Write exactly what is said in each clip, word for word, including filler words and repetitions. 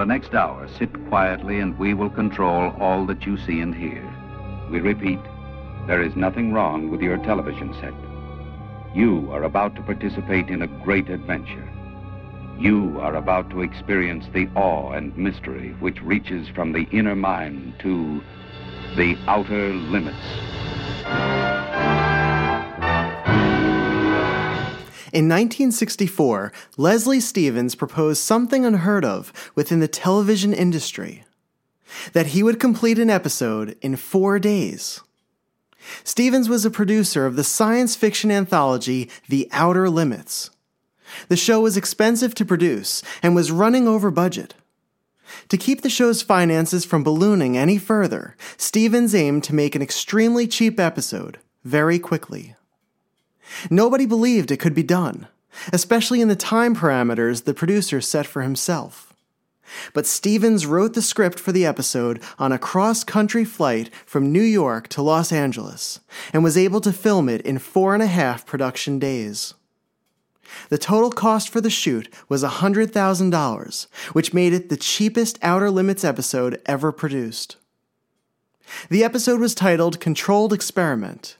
the next hour, sit quietly and we will control all that you see and hear. We repeat, there is nothing wrong with your television set. You are about to participate in a great adventure. You are about to experience the awe and mystery which reaches from the inner mind to the outer limits. In nineteen sixty-four, Leslie Stevens proposed something unheard of within the television industry, that he would complete an episode in four days. Stevens was a producer of the science fiction anthology The Outer Limits. The show was expensive to produce and was running over budget. To keep the show's finances from ballooning any further, Stevens aimed to make an extremely cheap episode very quickly. Nobody believed it could be done, especially in the time parameters the producer set for himself. But Stevens wrote the script for the episode on a cross-country flight from New York to Los Angeles, and was able to film it in four and a half production days. The total cost for the shoot was one hundred thousand dollars, which made it the cheapest Outer Limits episode ever produced. The episode was titled Controlled Experiment.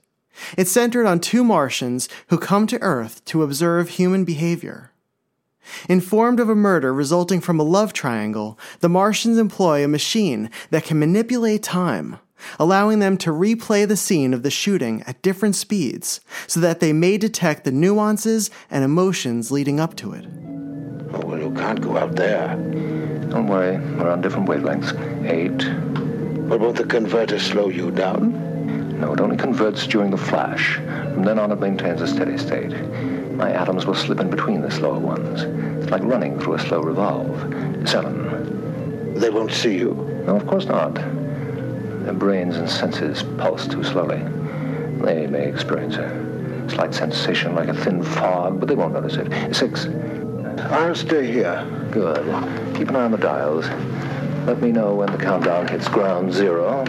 It centered on two Martians who come to Earth to observe human behavior. Informed of a murder resulting from a love triangle, the Martians employ a machine that can manipulate time, allowing them to replay the scene of the shooting at different speeds so that they may detect the nuances and emotions leading up to it. Oh, well, you can't go out there. Don't worry, we're on different wavelengths. Eight. But won't the converter slow you down? No, it only converts during the flash. From then on, it maintains a steady state. My atoms will slip in between the slower ones. It's like running through a slow revolve. Seven. They won't see you? No, of course not. Their brains and senses pulse too slowly. They may experience a slight sensation like a thin fog, but they won't notice it. Six. I'll stay here. Good. Keep an eye on the dials. Let me know when the countdown hits ground zero.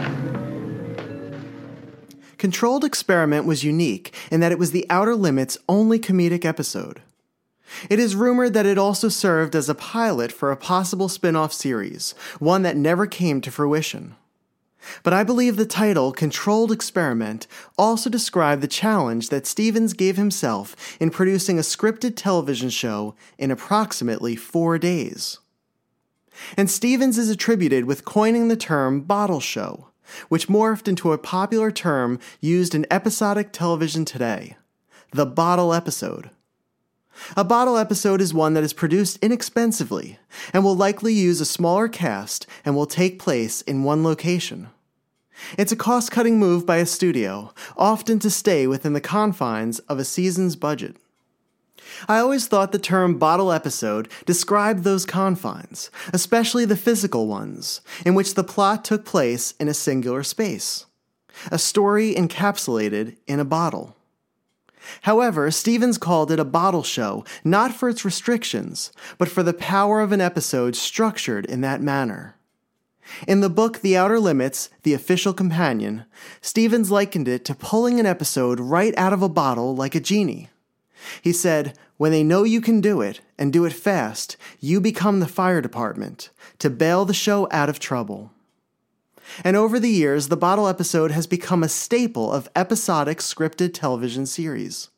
Controlled Experiment was unique in that it was The Outer Limits' only comedic episode. It is rumored that it also served as a pilot for a possible spin-off series, one that never came to fruition. But I believe the title, Controlled Experiment, also described the challenge that Stevens gave himself in producing a scripted television show in approximately four days. And Stevens is attributed with coining the term bottle show, which morphed into a popular term used in episodic television today, the bottle episode. A bottle episode is one that is produced inexpensively and will likely use a smaller cast and will take place in one location. It's a cost-cutting move by a studio, often to stay within the confines of a season's budget. I always thought the term bottle episode described those confines, especially the physical ones, in which the plot took place in a singular space, a story encapsulated in a bottle. However, Stevens called it a bottle show, not for its restrictions, but for the power of an episode structured in that manner. In the book The Outer Limits, the official companion, Stevens likened it to pulling an episode right out of a bottle like a genie. He said, when they know you can do it, and do it fast, you become the fire department, to bail the show out of trouble. And over the years, the bottle episode has become a staple of episodic scripted television series.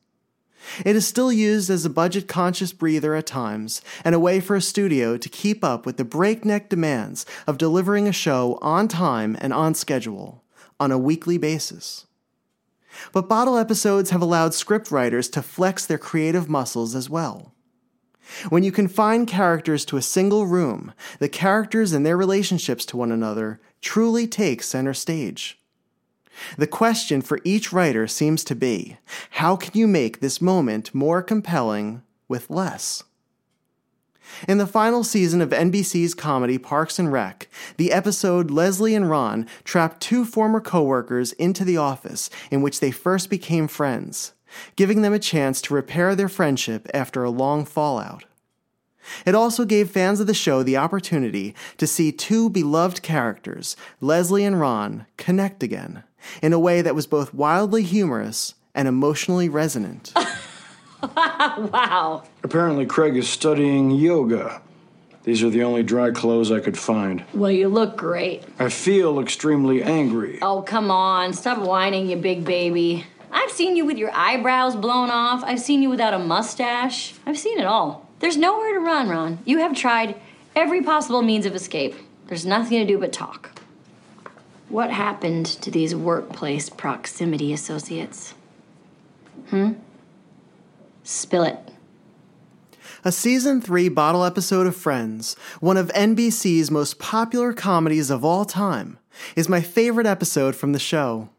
It is still used as a budget-conscious breather at times, and a way for a studio to keep up with the breakneck demands of delivering a show on time and on schedule, on a weekly basis. But bottle episodes have allowed script writers to flex their creative muscles as well. When you confine characters to a single room, the characters and their relationships to one another truly take center stage. The question for each writer seems to be, how can you make this moment more compelling with less? In the final season of N B C's comedy Parks and Rec, the episode Leslie and Ron trapped two former co-workers into the office in which they first became friends, giving them a chance to repair their friendship after a long fallout. It also gave fans of the show the opportunity to see two beloved characters, Leslie and Ron, connect again in a way that was both wildly humorous and emotionally resonant. Wow. Apparently Craig is studying yoga. These are the only dry clothes I could find. Well, you look great. I feel extremely angry. Oh, come on. Stop whining, you big baby. I've seen you with your eyebrows blown off. I've seen you without a mustache. I've seen it all. There's nowhere to run, Ron. You have tried every possible means of escape. There's nothing to do but talk. What happened to these workplace proximity associates? Hmm? Spill it. A season three bottle episode of Friends, one of N B C's most popular comedies of all time, is my favorite episode from the show.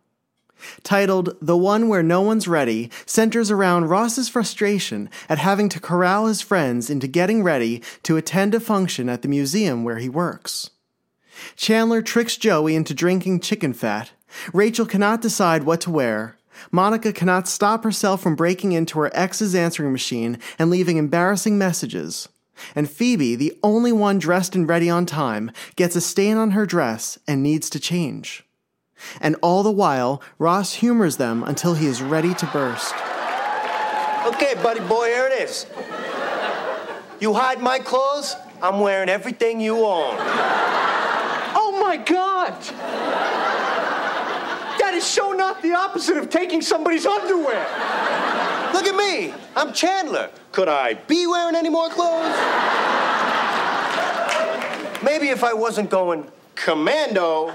Titled The One Where No One's Ready, centers around Ross's frustration at having to corral his friends into getting ready to attend a function at the museum where he works. Chandler tricks Joey into drinking chicken fat, Rachel cannot decide what to wear, Monica cannot stop herself from breaking into her ex's answering machine and leaving embarrassing messages, and Phoebe, the only one dressed and ready on time, gets a stain on her dress and needs to change. And all the while, Ross humors them until he is ready to burst. Okay, buddy boy, here it is. You hide my clothes, I'm wearing everything you own. Oh my God! That is so not the opposite of taking somebody's underwear. Look at me, I'm Chandler. Could I be wearing any more clothes? Maybe if I wasn't going commando.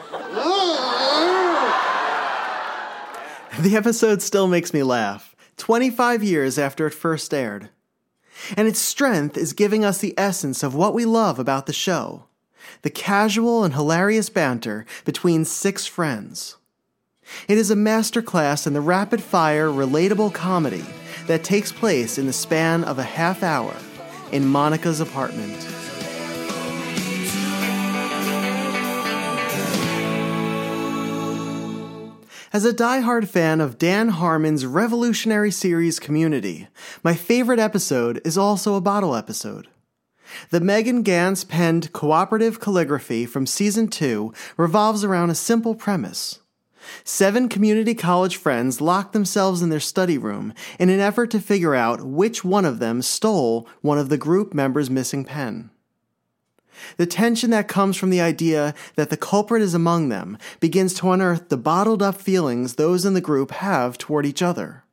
The episode still makes me laugh, twenty-five years after it first aired. And its strength is giving us the essence of what we love about the show, the casual and hilarious banter between six friends. It is a masterclass in the rapid-fire, relatable comedy that takes place in the span of a half hour in Monica's apartment. As a diehard fan of Dan Harmon's revolutionary series Community, my favorite episode is also a bottle episode. The Megan Gans-penned Cooperative Calligraphy from Season two revolves around a simple premise. Seven community college friends lock themselves in their study room in an effort to figure out which one of them stole one of the group members' missing pen. The tension that comes from the idea that the culprit is among them begins to unearth the bottled-up feelings those in the group have toward each other.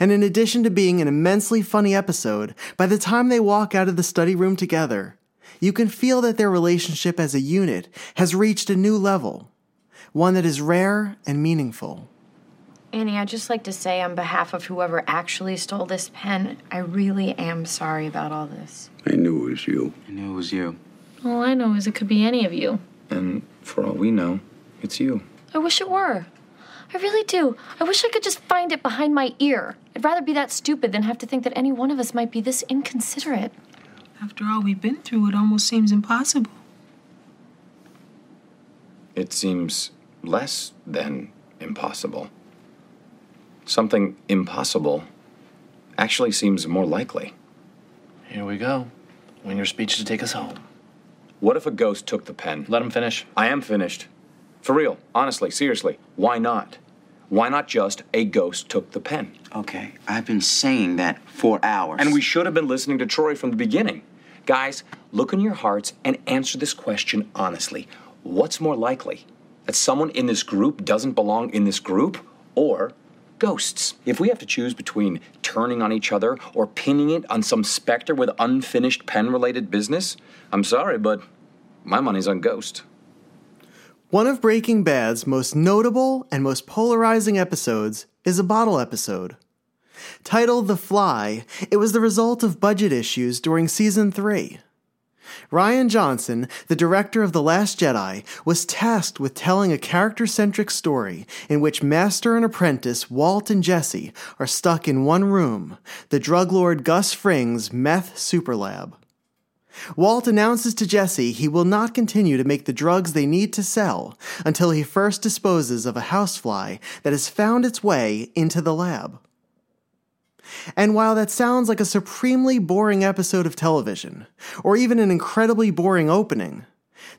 And in addition to being an immensely funny episode, by the time they walk out of the study room together, you can feel that their relationship as a unit has reached a new level, one that is rare and meaningful. Annie, I'd just like to say on behalf of whoever actually stole this pen, I really am sorry about all this. I knew it was you. I knew it was you. All I know is it could be any of you. And for all we know, it's you. I wish it were. I really do. I wish I could just find it behind my ear. I'd rather be that stupid than have to think that any one of us might be this inconsiderate. After all we've been through, it almost seems impossible. It seems less than impossible. Something impossible actually seems more likely. Here we go. Win your speech to take us home. What if a ghost took the pen? Let him finish. I am finished. For real, honestly, seriously, why not? Why not just a ghost took the pen? Okay, I've been saying that for hours. And we should have been listening to Troy from the beginning. Guys, look in your hearts and answer this question honestly. What's more likely? That someone in this group doesn't belong in this group? Or ghosts? If we have to choose between turning on each other or pinning it on some specter with unfinished pen-related business, I'm sorry, but my money's on ghost. One of Breaking Bad's most notable and most polarizing episodes is a bottle episode. Titled The Fly, it was the result of budget issues during Season three. Ryan Johnson, the director of The Last Jedi, was tasked with telling a character-centric story in which master and apprentice Walt and Jesse are stuck in one room, the drug lord Gus Fring's meth superlab. Walt announces to Jesse he will not continue to make the drugs they need to sell until he first disposes of a housefly that has found its way into the lab. And while that sounds like a supremely boring episode of television, or even an incredibly boring opening,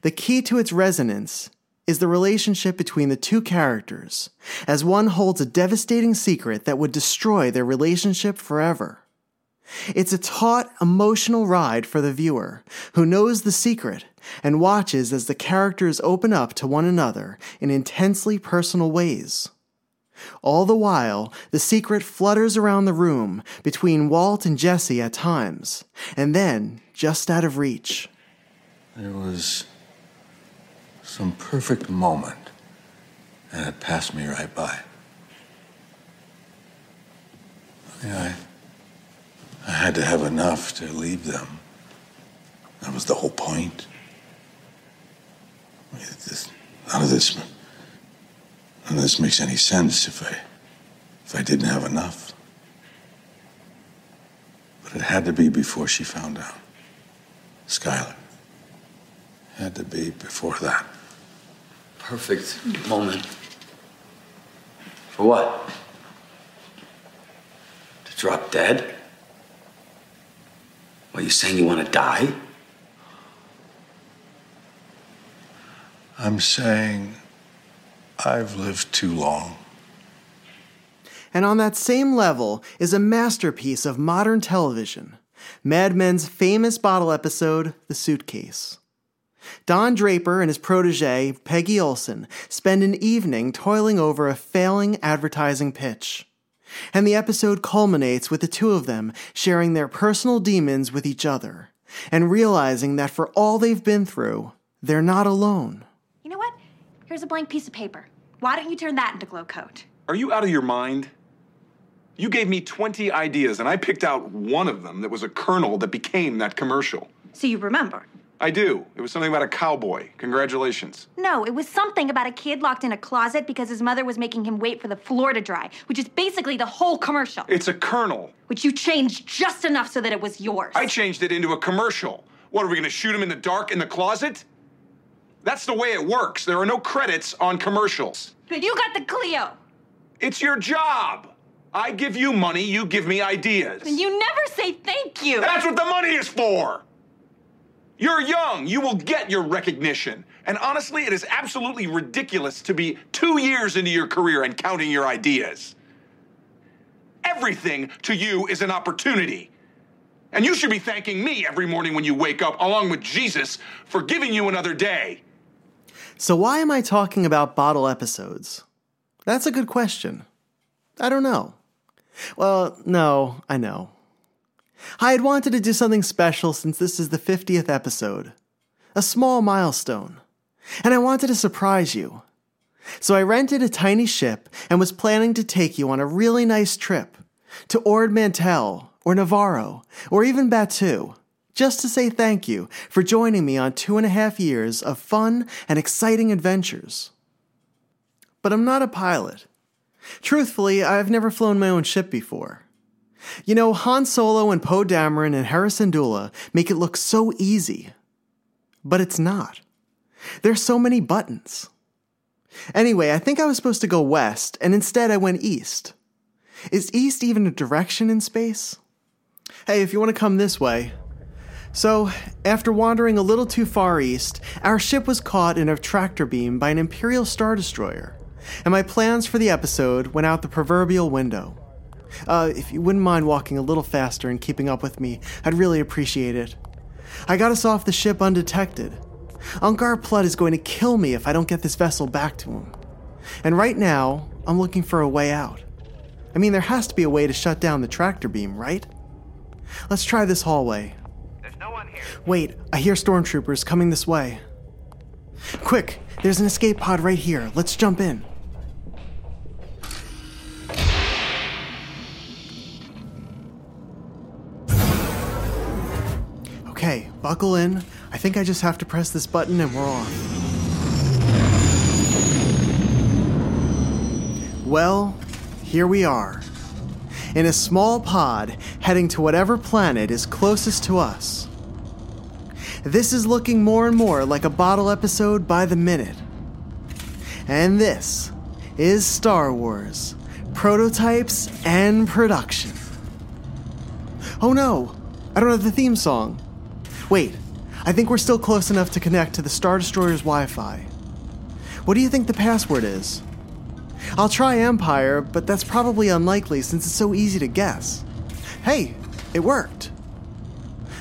the key to its resonance is the relationship between the two characters, as one holds a devastating secret that would destroy their relationship forever. It's a taut, emotional ride for the viewer, who knows the secret and watches as the characters open up to one another in intensely personal ways. All the while, the secret flutters around the room between Walt and Jesse at times, and then just out of reach. There was some perfect moment, and it passed me right by. Yeah, I, I had to have enough to leave them. That was the whole point. I mean, this, none of this... None of this makes any sense if I, if I didn't have enough. But it had to be before she found out. Skylar. Had to be before that. Perfect moment. For what? To drop dead? What, you saying you want to die? I'm saying... I've lived too long. And on that same level is a masterpiece of modern television, Mad Men's famous bottle episode, The Suitcase. Don Draper and his protege, Peggy Olson, spend an evening toiling over a failing advertising pitch. And the episode culminates with the two of them sharing their personal demons with each other and realizing that for all they've been through, they're not alone. You know what? Here's a blank piece of paper. Why don't you turn that into glow coat? Are you out of your mind? You gave me twenty ideas, and I picked out one of them that was a kernel that became that commercial. So you remember? I do. It was something about a cowboy. Congratulations. No, it was something about a kid locked in a closet because his mother was making him wait for the floor to dry, which is basically the whole commercial. It's a kernel. Which you changed just enough so that it was yours. I changed it into a commercial. What, are we going to shoot him in the dark in the closet? That's the way it works. There are no credits on commercials. But you got the Clio. It's your job. I give you money, you give me ideas. And you never say thank you. That's what the money is for. You're young. You will get your recognition. And honestly, it is absolutely ridiculous to be two years into your career and counting your ideas. Everything to you is an opportunity. And you should be thanking me every morning when you wake up, along with Jesus, for giving you another day. So why am I talking about bottle episodes? That's a good question. I don't know. Well, no, I know. I had wanted to do something special since this is the fiftieth episode. A small milestone. And I wanted to surprise you. So I rented a tiny ship and was planning to take you on a really nice trip to Ord Mantell, or Navarro, or even Batuu, just to say thank you for joining me on two and a half years of fun and exciting adventures. But I'm not a pilot. Truthfully, I've never flown my own ship before. You know, Han Solo and Poe Dameron and Harrison Dula make it look so easy. But it's not. There's so many buttons. Anyway, I think I was supposed to go west, and instead I went east. Is east even a direction in space? Hey, if you want to come this way. So, after wandering a little too far east, our ship was caught in a tractor beam by an Imperial Star Destroyer, and my plans for the episode went out the proverbial window. Uh, if you wouldn't mind walking a little faster and keeping up with me, I'd really appreciate it. I got us off the ship undetected. Ungar Plutt is going to kill me if I don't get this vessel back to him. And right now, I'm looking for a way out. I mean, there has to be a way to shut down the tractor beam, right? Let's try this hallway. There's no one here. Wait, I hear stormtroopers coming this way. Quick, there's an escape pod right here. Let's jump in. Okay, buckle in. I think I just have to press this button and we're off. Well... Here we are, in a small pod heading to whatever planet is closest to us. This is looking more and more like a bottle episode by the minute. And this is Star Wars: Prototypes and Production. Oh no, I don't have the theme song. Wait, I think we're still close enough to connect to the Star Destroyer's Wi-Fi. What do you think the password is? I'll try Empire, but that's probably unlikely since it's so easy to guess. Hey, It worked.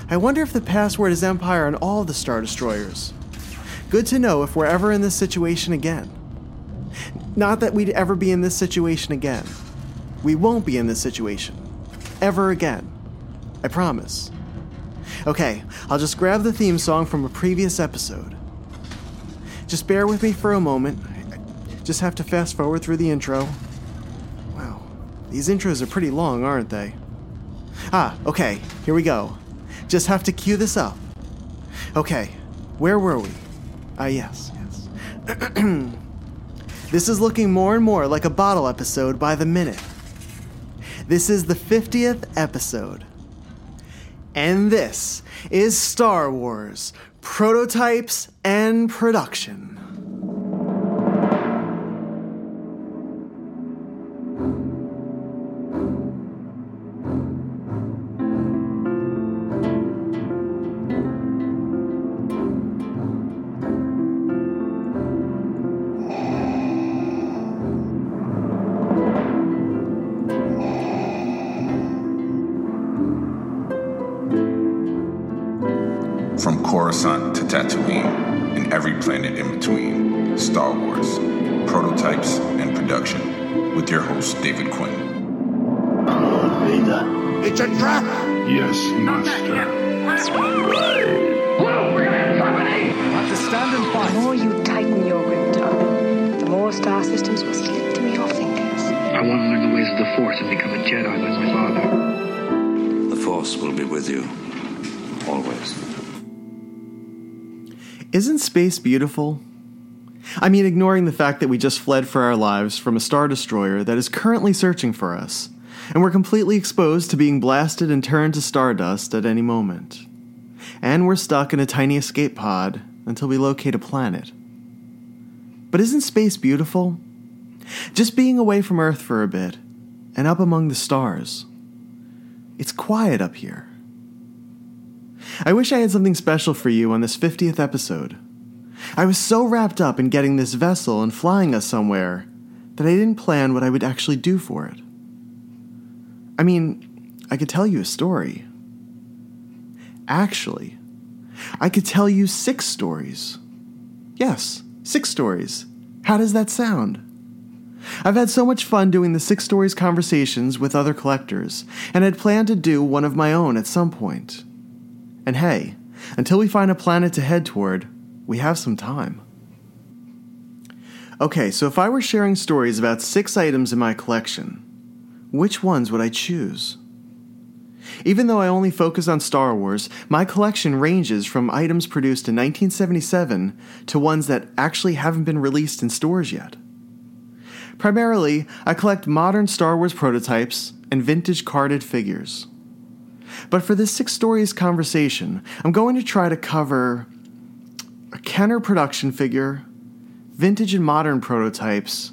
I wonder if the password is Empire on all the Star Destroyers. Good to know if we're ever in this situation again. Not that we'd ever be in this situation again. We won't be in this situation. Ever again. I promise. Okay, I'll just grab the theme song from a previous episode. Just bear with me for a moment. I just have to fast forward through the intro. Wow, these intros are pretty long, aren't they? Ah, okay, here we go. Just have to cue this up. Okay, where were we? Ah, yes, yes. This is looking more and more like a bottle episode by the minute. This is the fiftieth episode. And this is Star Wars: Prototypes and Production. Your host, David Quinn. Oh, Vader. It's a trap! Yes, Master. Well, we're gonna have company! Have to stand and fight. The more you tighten your grip, darling, the more star systems will slip through your fingers. I want to learn the ways of the Force and become a Jedi like my father. The Force will be with you. Always. Isn't space beautiful? I mean, ignoring the fact that we just fled for our lives from a Star Destroyer that is currently searching for us, and we're completely exposed to being blasted and turned to stardust at any moment. And we're stuck in a tiny escape pod until we locate a planet. But isn't space beautiful? Just being away from Earth for a bit, and up among the stars. It's quiet up here. I wish I had something special for you on this fiftieth episode. I was so wrapped up in getting this vessel and flying us somewhere that I didn't plan what I would actually do for it. I mean, I could tell you a story. Actually, I could tell you six stories. Yes, six stories. How does that sound? I've had so much fun doing the Six Stories conversations with other collectors, and had planned to do one of my own at some point. And hey, until we find a planet to head toward, we have some time. Okay, so if I were sharing stories about six items in my collection, which ones would I choose? Even though I only focus on Star Wars, my collection ranges from items produced in nineteen seventy-seven to ones that actually haven't been released in stores yet. Primarily, I collect modern Star Wars prototypes and vintage carded figures. But for this Six Stories conversation, I'm going to try to cover a Kenner production figure, vintage and modern prototypes,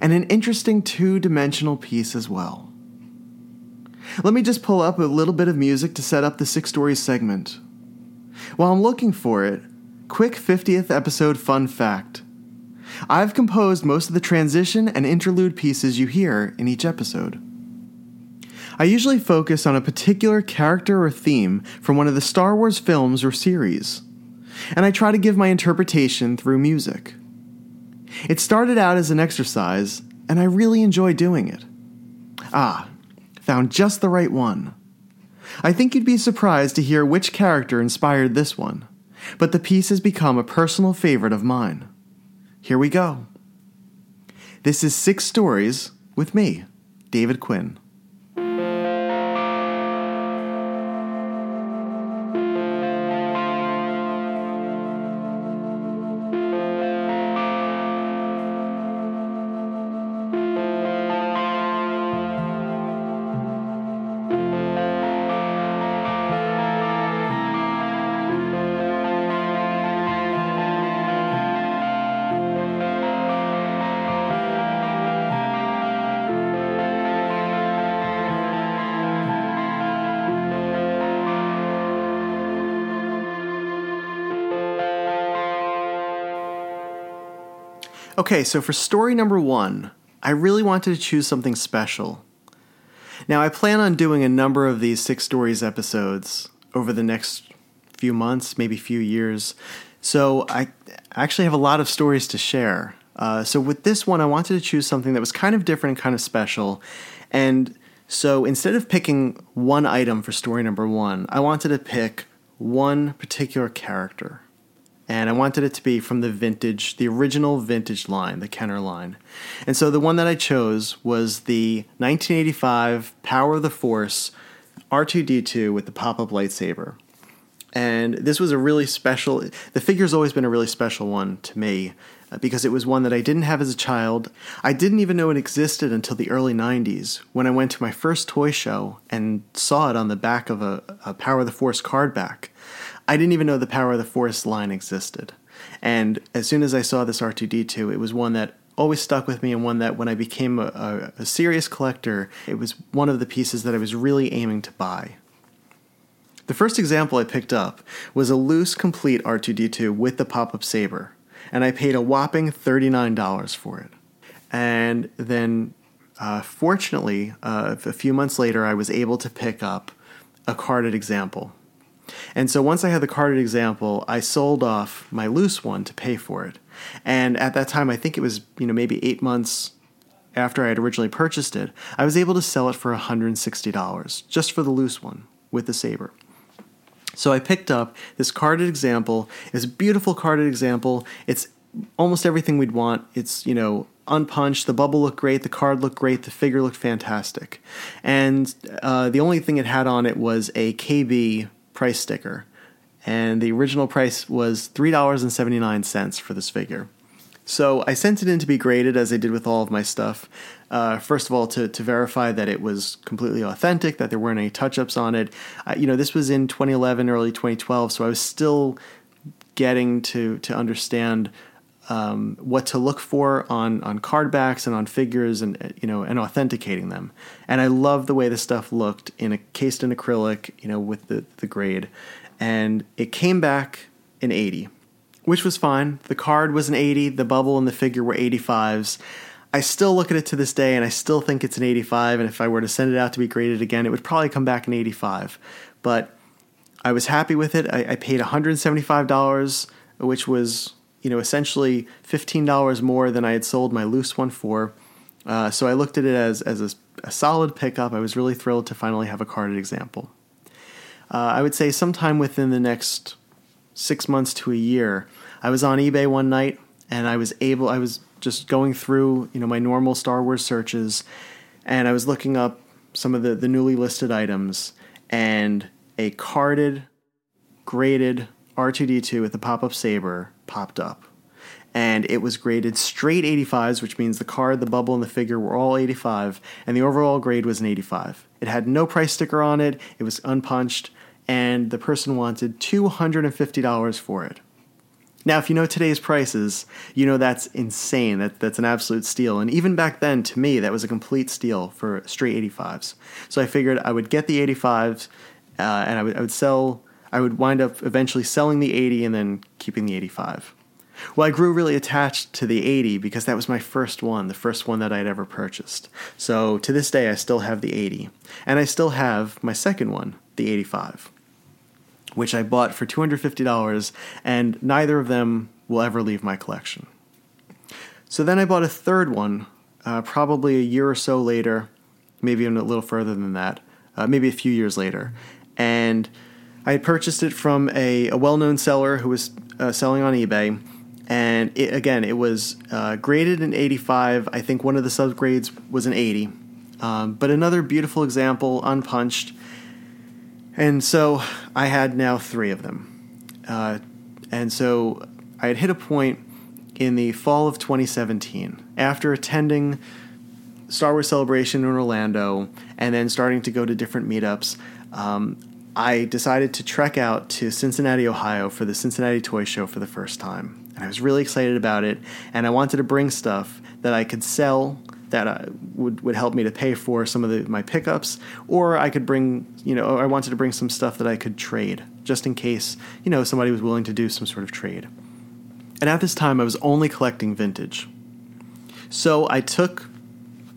and an interesting two-dimensional piece as well. Let me just pull up a little bit of music to set up the Six Stories segment. While I'm looking for it, quick fiftieth episode fun fact. I've composed most of the transition and interlude pieces you hear in each episode. I usually focus on a particular character or theme from one of the Star Wars films or series, and I try to give my interpretation through music. It started out as an exercise, and I really enjoy doing it. Ah, found just the right one. I think you'd be surprised to hear which character inspired this one, but the piece has become a personal favorite of mine. Here we go. This is Six Stories with me, David Quinn. Okay, so for story number one, I really wanted to choose something special. Now, I plan on doing a number of these Six Stories episodes over the next few months, maybe few years. So I actually have a lot of stories to share. Uh, so with this one, I wanted to choose something that was kind of different and kind of special. And so instead of picking one item for story number one, I wanted to pick one particular character. And I wanted it to be from the vintage, the original vintage line, the Kenner line. And so the one that I chose was the nineteen eighty-five Power of the Force R two D two with the pop-up lightsaber. And this was a really special, the figure's always been a really special one to me because it was one that I didn't have as a child. I didn't even know it existed until the early nineties when I went to my first toy show and saw it on the back of a, a Power of the Force card back. I didn't even know the Power of the Force line existed. And as soon as I saw this R two D two, it was one that always stuck with me and one that when I became a, a, a serious collector, it was one of the pieces that I was really aiming to buy. The first example I picked up was a loose, complete R two D two with the pop-up saber, and I paid a whopping thirty-nine dollars for it. And then, uh, fortunately, uh, a few months later, I was able to pick up a carded example. And so once I had the carded example, I sold off my loose one to pay for it. And at that time, I think it was, you know, maybe eight months after I had originally purchased it, I was able to sell it for one hundred sixty dollars just for the loose one with the saber. So I picked up this carded example. It's a beautiful carded example. It's almost everything we'd want. It's, you know, unpunched. The bubble looked great. The card looked great. The figure looked fantastic. And uh, the only thing it had on it was a K B price sticker, and the original price was three dollars and seventy-nine cents for this figure. So I sent it in to be graded, as I did with all of my stuff. Uh, first of all, to, to verify that it was completely authentic, that there weren't any touch-ups on it. I, you know, this was in twenty eleven, early twenty twelve, so I was still getting to to understand um, what to look for on on card backs and on figures, and you know, and authenticating them. And I love the way this stuff looked in a cased in acrylic, you know, with the the grade. And it came back an eighty. Which was fine. The card was an eighty. The bubble and the figure were eighty-fives. I still look at it to this day, and I still think it's an eighty-five, and if I were to send it out to be graded again, it would probably come back an eighty-five. But I was happy with it. I, I paid one hundred seventy-five dollars, which was, you know, essentially fifteen dollars more than I had sold my loose one for. Uh, so I looked at it as, as a, a solid pickup. I was really thrilled to finally have a carded example. Uh, I would say sometime within the next six months to a year, I was on eBay one night, and I was able, I was just going through, you know, my normal Star Wars searches, and I was looking up some of the, the newly listed items, and a carded, graded R two D two with the pop-up saber popped up. And it was graded straight eighty-fives, which means the card, the bubble, and the figure were all eighty-five, and the overall grade was an eighty-five. It had no price sticker on it, it was unpunched, and the person wanted two hundred fifty dollars for it. Now, if you know today's prices, you know that's insane. That That's an absolute steal. And even back then, to me, that was a complete steal for straight eighty-fives. So I figured I would get the eighty-fives, uh, and I would, I would sell. I would wind up eventually selling the eighty and then keeping the eighty-five. Well, I grew really attached to the eighty because that was my first one, the first one that I'd ever purchased. So to this day, I still have the eighty. And I still have my second one, the eighty-five. Which I bought for two hundred fifty dollars, and neither of them will ever leave my collection. So then I bought a third one, uh, probably a year or so later, maybe even a little further than that, uh, maybe a few years later. And I purchased it from a, a well-known seller who was uh, selling on eBay. And it, again, it was uh, graded an eighty-five. I think one of the subgrades was an eighty. Um, but another beautiful example, unpunched. And so I had now three of them. Uh, and so I had hit a point in the fall of twenty seventeen after attending Star Wars Celebration in Orlando and then starting to go to different meetups. Um, I decided to trek out to Cincinnati, Ohio for the Cincinnati Toy Show for the first time. And I was really excited about it. And I wanted to bring stuff that I could sell that I would, would help me to pay for some of the, my pickups, or I could bring, you know, I wanted to bring some stuff that I could trade just in case, you know, somebody was willing to do some sort of trade. And at this time I was only collecting vintage. So I took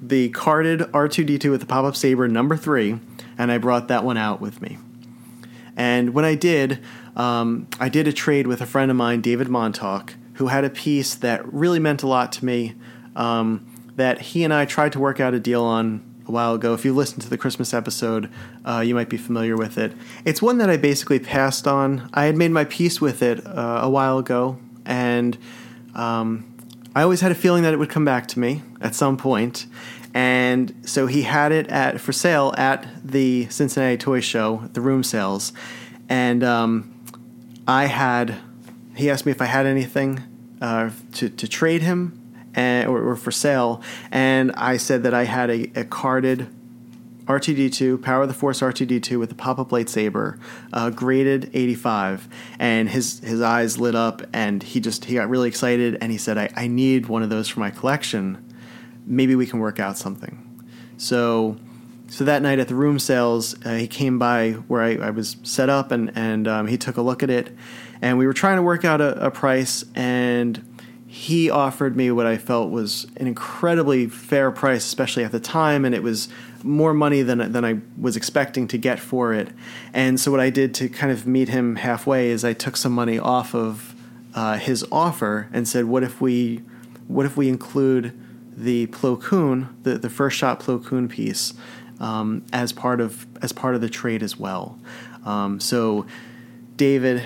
the carded R two D two with the pop-up saber number three, and I brought that one out with me. And when I did, um, I did a trade with a friend of mine, David Montauk, who had a piece that really meant a lot to me, um, that he and I tried to work out a deal on a while ago. If you listened to the Christmas episode, uh, you might be familiar with it. It's one that I basically passed on. I had made my peace with it uh, a while ago, and um, I always had a feeling that it would come back to me at some point. And so he had it at for sale at the Cincinnati Toy Show, the room sales. And um, I had, he asked me if I had anything uh, to, to trade him and, or, or for sale. And I said that I had a, a carded R two D two, Power of the Force R two D two with a pop-up lightsaber, uh, graded eighty-five. And his, his eyes lit up, and he just, he got really excited. And he said, I, I need one of those for my collection. Maybe we can work out something. So so that night at the room sales, uh, he came by where I, I was set up, and, and um, he took a look at it. And we were trying to work out a, a price, and he offered me what I felt was an incredibly fair price, especially at the time, and it was more money than than I was expecting to get for it. And so what I did to kind of meet him halfway is I took some money off of uh, his offer and said, what if we what if we include the Plo Koon, the, the first shot Plo Koon piece, um, as part of as part of the trade as well. Um, so David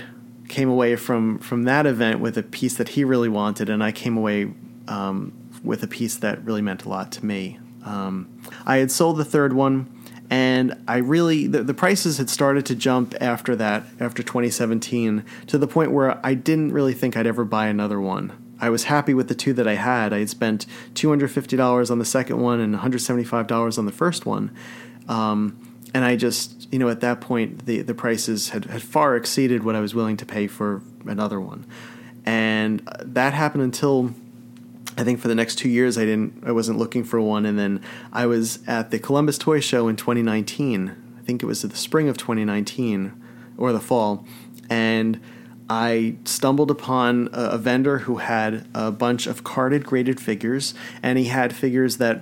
came away from, from that event with a piece that he really wanted, and I came away um, with a piece that really meant a lot to me. Um, I had sold the third one, and I really the, the prices had started to jump after that, after twenty seventeen, to the point where I didn't really think I'd ever buy another one. I was happy with the two that I had. I had spent two hundred fifty dollars on the second one and one hundred seventy-five dollars on the first one. Um, and I just, you know, at that point, the, the prices had, had far exceeded what I was willing to pay for another one. And that happened until, I think for the next two years, I didn't, I wasn't looking for one. And then I was at the Columbus Toy Show in twenty nineteen. I think it was the spring of twenty nineteen or the fall. And I stumbled upon a vendor who had a bunch of carded graded figures, and he had figures that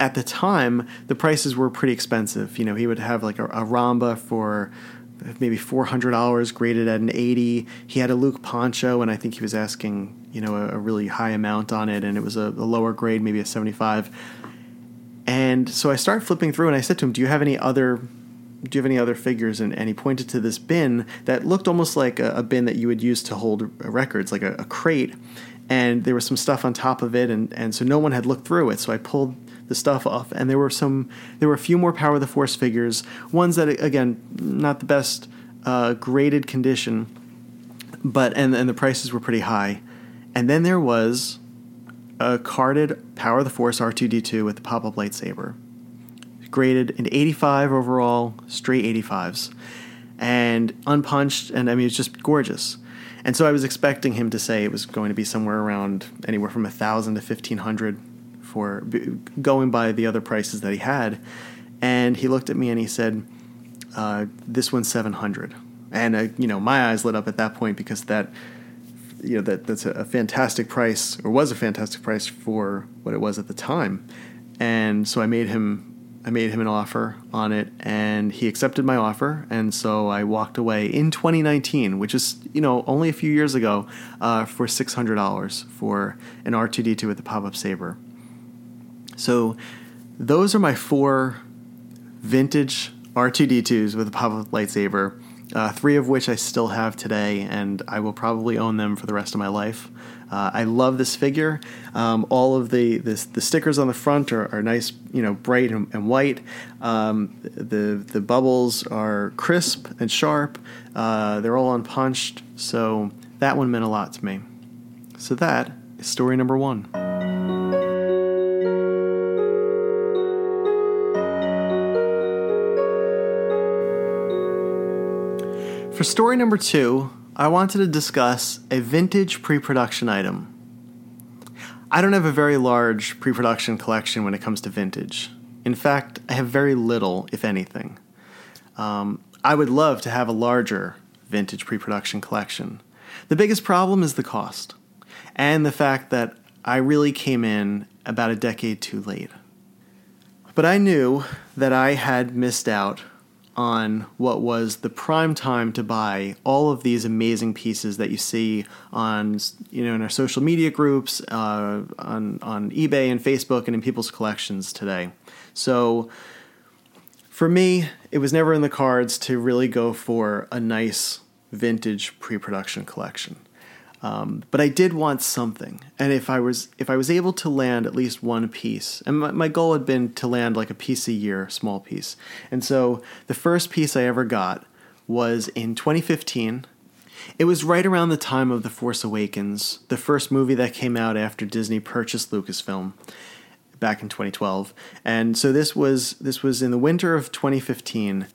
at the time the prices were pretty expensive. You know, he would have like a, a Ramba for maybe four hundred dollars graded at an eighty. He had a Luke Poncho, and I think he was asking, you know, a, a really high amount on it, and it was a, a lower grade, maybe a seventy-five. And so I started flipping through, and I said to him, do you have any other do you have any other figures? And, and he pointed to this bin that looked almost like a, a bin that you would use to hold records, like a, a crate. And there was some stuff on top of it. And, and so no one had looked through it. So I pulled the stuff off, and there were some, there were a few more Power of the Force figures, ones that, again, not the best uh, graded condition, but, and, and the prices were pretty high. And then there was a carded Power of the Force R two D two with the pop-up lightsaber, graded an eighty-five overall, straight eighty-fives, and unpunched, and I mean it's just gorgeous. And so I was expecting him to say it was going to be somewhere around anywhere from a thousand to fifteen hundred for going by the other prices that he had. And he looked at me and he said, uh, "This one's seven hundred." And uh, you know, my eyes lit up at that point, because that, you know, that that's a fantastic price, or was a fantastic price for what it was at the time. And so I made him. I made him an offer on it, and he accepted my offer. And so I walked away in twenty nineteen, which is, you know, only a few years ago, uh, for six hundred dollars for an R two D two with a pop-up saber. So those are my four vintage R two D twos with a pop-up lightsaber, uh, three of which I still have today, and I will probably own them for the rest of my life. Uh, I love this figure. Um, all of the, the the stickers on the front are, are nice, you know, bright and, and white. Um, the the bubbles are crisp and sharp. Uh, they're all unpunched, so that one meant a lot to me. So that is story number one. For story number two, I wanted to discuss a vintage pre-production item. I don't have a very large pre-production collection when it comes to vintage. In fact, I have very little, if anything. Um, I would love to have a larger vintage pre-production collection. The biggest problem is the cost, and the fact that I really came in about a decade too late. But I knew that I had missed out on what was the prime time to buy all of these amazing pieces that you see on, you know, in our social media groups, uh, on, on eBay and Facebook and in people's collections today. So for me, it was never in the cards to really go for a nice vintage pre-production collection. Um, but I did want something. And if I was, if I was able to land at least one piece, and my, my goal had been to land like a piece a year, small piece. And so the first piece I ever got was in twenty fifteen. It was right around the time of The Force Awakens, the first movie that came out after Disney purchased Lucasfilm back in twenty twelve. And so this was, this was in the winter of twenty fifteen.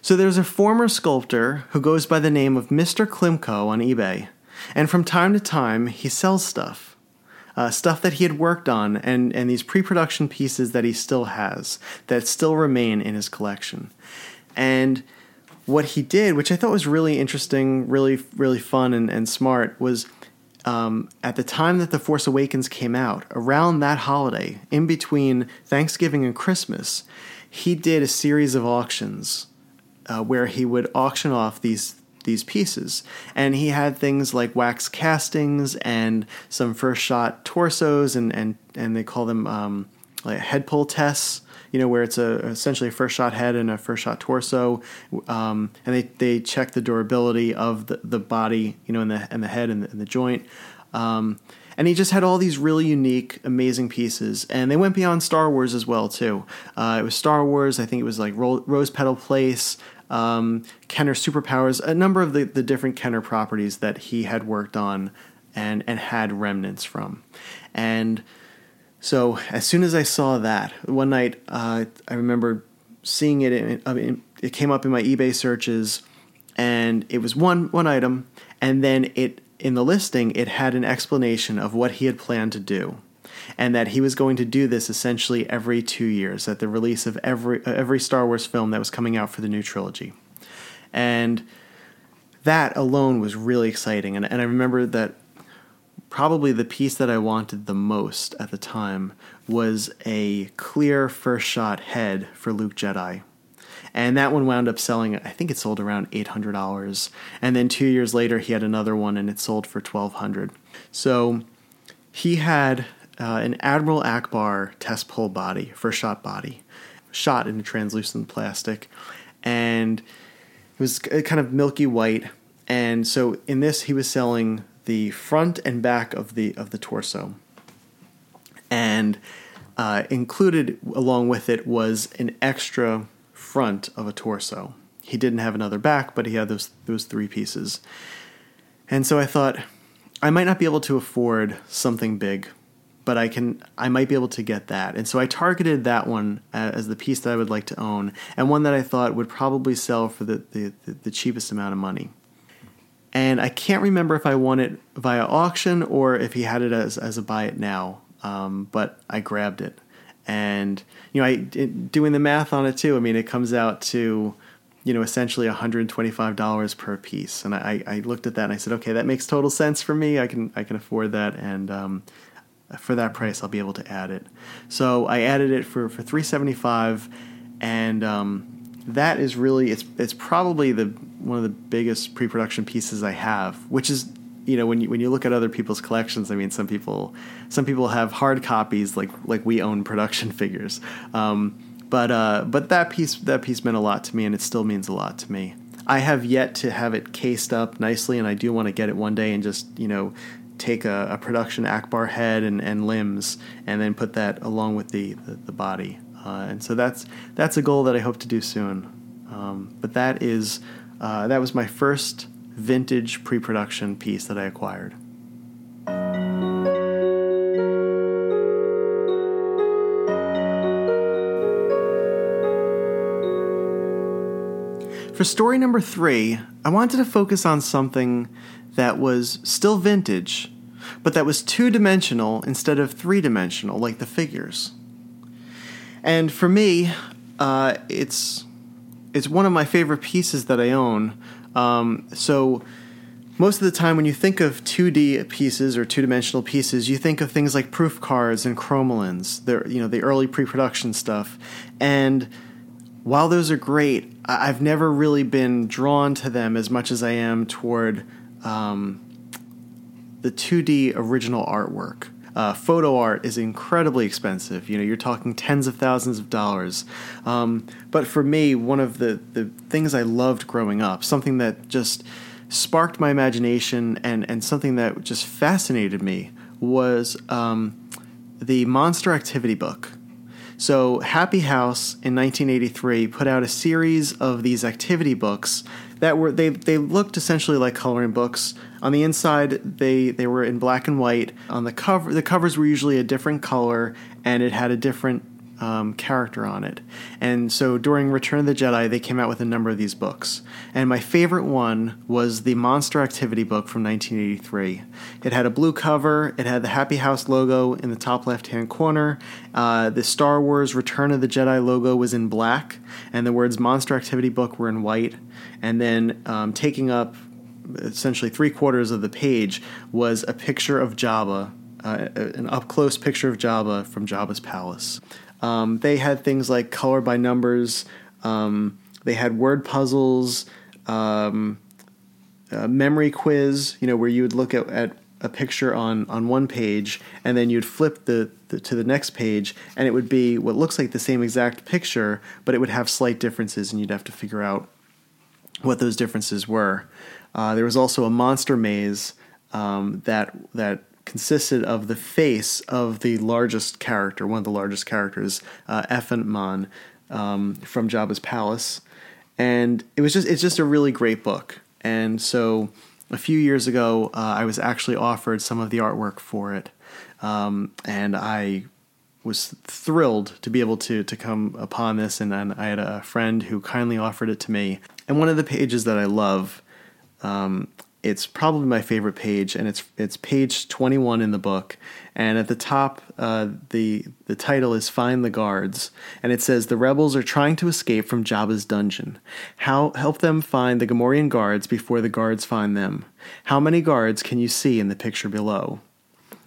So there's a former sculptor who goes by the name of Mister Klimko on eBay. And from time to time, he sells stuff, uh, stuff that he had worked on and, and these pre-production pieces that he still has, that still remain in his collection. And what he did, which I thought was really interesting, really, really fun and, and smart, was um, at the time that The Force Awakens came out, around that holiday, in between Thanksgiving and Christmas, he did a series of auctions uh, where he would auction off these these pieces. And he had things like wax castings and some first shot torsos and, and, and they call them, um, like head pull tests, you know, where it's a, essentially a first shot head and a first shot torso. Um, and they, they check the durability of the, the body, you know, and the, and the head and the, and the joint. Um, and he just had all these really unique, amazing pieces. And they went beyond Star Wars as well too. Uh, it was Star Wars. I think it was like Ro- Rose Petal Place, Um, Kenner Superpowers, a number of the, the different Kenner properties that he had worked on and, and had remnants from. And so as soon as I saw that, one night uh, I remember seeing it, in, in, it came up in my eBay searches, and it was one, one item, and then it in the listing, it had an explanation of what he had planned to do. And that he was going to do this essentially every two years at the release of every every Star Wars film that was coming out for the new trilogy. And that alone was really exciting. And, and I remember that probably the piece that I wanted the most at the time was a clear first shot head for Luke Jedi. And that one wound up selling, I think it sold around eight hundred dollars. And then two years later, he had another one and it sold for twelve hundred dollars. So he had... Uh, an Admiral Akbar test pull body, first shot body, shot in translucent plastic. And it was kind of milky white. And so in this, he was selling the front and back of the of the torso. And uh, included along with it was an extra front of a torso. He didn't have another back, but he had those those three pieces. And so I thought, I might not be able to afford something big, but I can, I might be able to get that. And so I targeted that one as the piece that I would like to own and one that I thought would probably sell for the, the, the cheapest amount of money. And I can't remember if I won it via auction or if he had it as, as a buy it now. Um, but I grabbed it and, you know, I it, doing the math on it too. I mean, it comes out to, you know, essentially one hundred twenty-five dollars per piece. And I, I looked at that and I said, okay, that makes total sense for me. I can, I can afford that. And, um, for that price, I'll be able to add it. So I added it for, for three hundred seventy-five dollars, and um, that is really it's it's probably the one of the biggest pre-production pieces I have. Which is, you know, when you when you look at other people's collections, I mean, some people some people have hard copies like like we own production figures. Um, but uh, but that piece that piece meant a lot to me, and it still means a lot to me. I have yet to have it cased up nicely, and I do want to get it one day and just, you know, take a, a production Akbar head and, and limbs and then put that along with the, the, the body. Uh, and so that's, that's a goal that I hope to do soon. Um, but that is, uh, that was my first vintage pre-production piece that I acquired. For story number three, I wanted to focus on something that was still vintage, but that was two-dimensional instead of three-dimensional, like the figures. And for me, uh, it's it's one of my favorite pieces that I own. Um, so most of the time when you think of two D pieces or two-dimensional pieces, you think of things like proof cards and chromolins, the, you know, the early pre-production stuff. And while those are great, I've never really been drawn to them as much as I am toward um, the two D original artwork. Uh, photo art is incredibly expensive. You know, you're talking tens of thousands of dollars. Um, but for me, one of the, the things I loved growing up, something that just sparked my imagination and, and something that just fascinated me was um, the Monster Activity Book. So Happy House in nineteen eighty-three put out a series of these activity books that were they they looked essentially like coloring books. On the inside, they they were in black and white. On the cover, the covers were usually a different color, and it had a different um, character on it. And so during Return of the Jedi, they came out with a number of these books. And my favorite one was the Monster Activity Book from nineteen eighty-three. It had a blue cover. It had the Happy House logo in the top left-hand corner. Uh, the Star Wars Return of the Jedi logo was in black, and the words Monster Activity Book were in white. And then um, taking up essentially three quarters of the page was a picture of Jabba, uh, an up-close picture of Jabba from Jabba's palace. Um, they had things like color by numbers. Um, they had word puzzles, um, a memory quiz, you know, where you would look at, at a picture on, on one page, and then you'd flip the, the to the next page, and it would be what looks like the same exact picture, but it would have slight differences, and you'd have to figure out what those differences were. Uh, there was also a monster maze um, that that consisted of the face of the largest character, one of the largest characters, uh, Effent Mon, um, from Jabba's palace, and it was just it's just a really great book. And so, a few years ago, uh, I was actually offered some of the artwork for it, um, and I was thrilled to be able to to come upon this. And, and I had a friend who kindly offered it to me. And one of the pages that I love, um, it's probably my favorite page, and it's it's page twenty-one in the book. And at the top, uh, the the title is "Find the Guards," and it says the rebels are trying to escape from Jabba's dungeon. How help them find the Gamorrean guards before the guards find them. How many guards can you see in the picture below?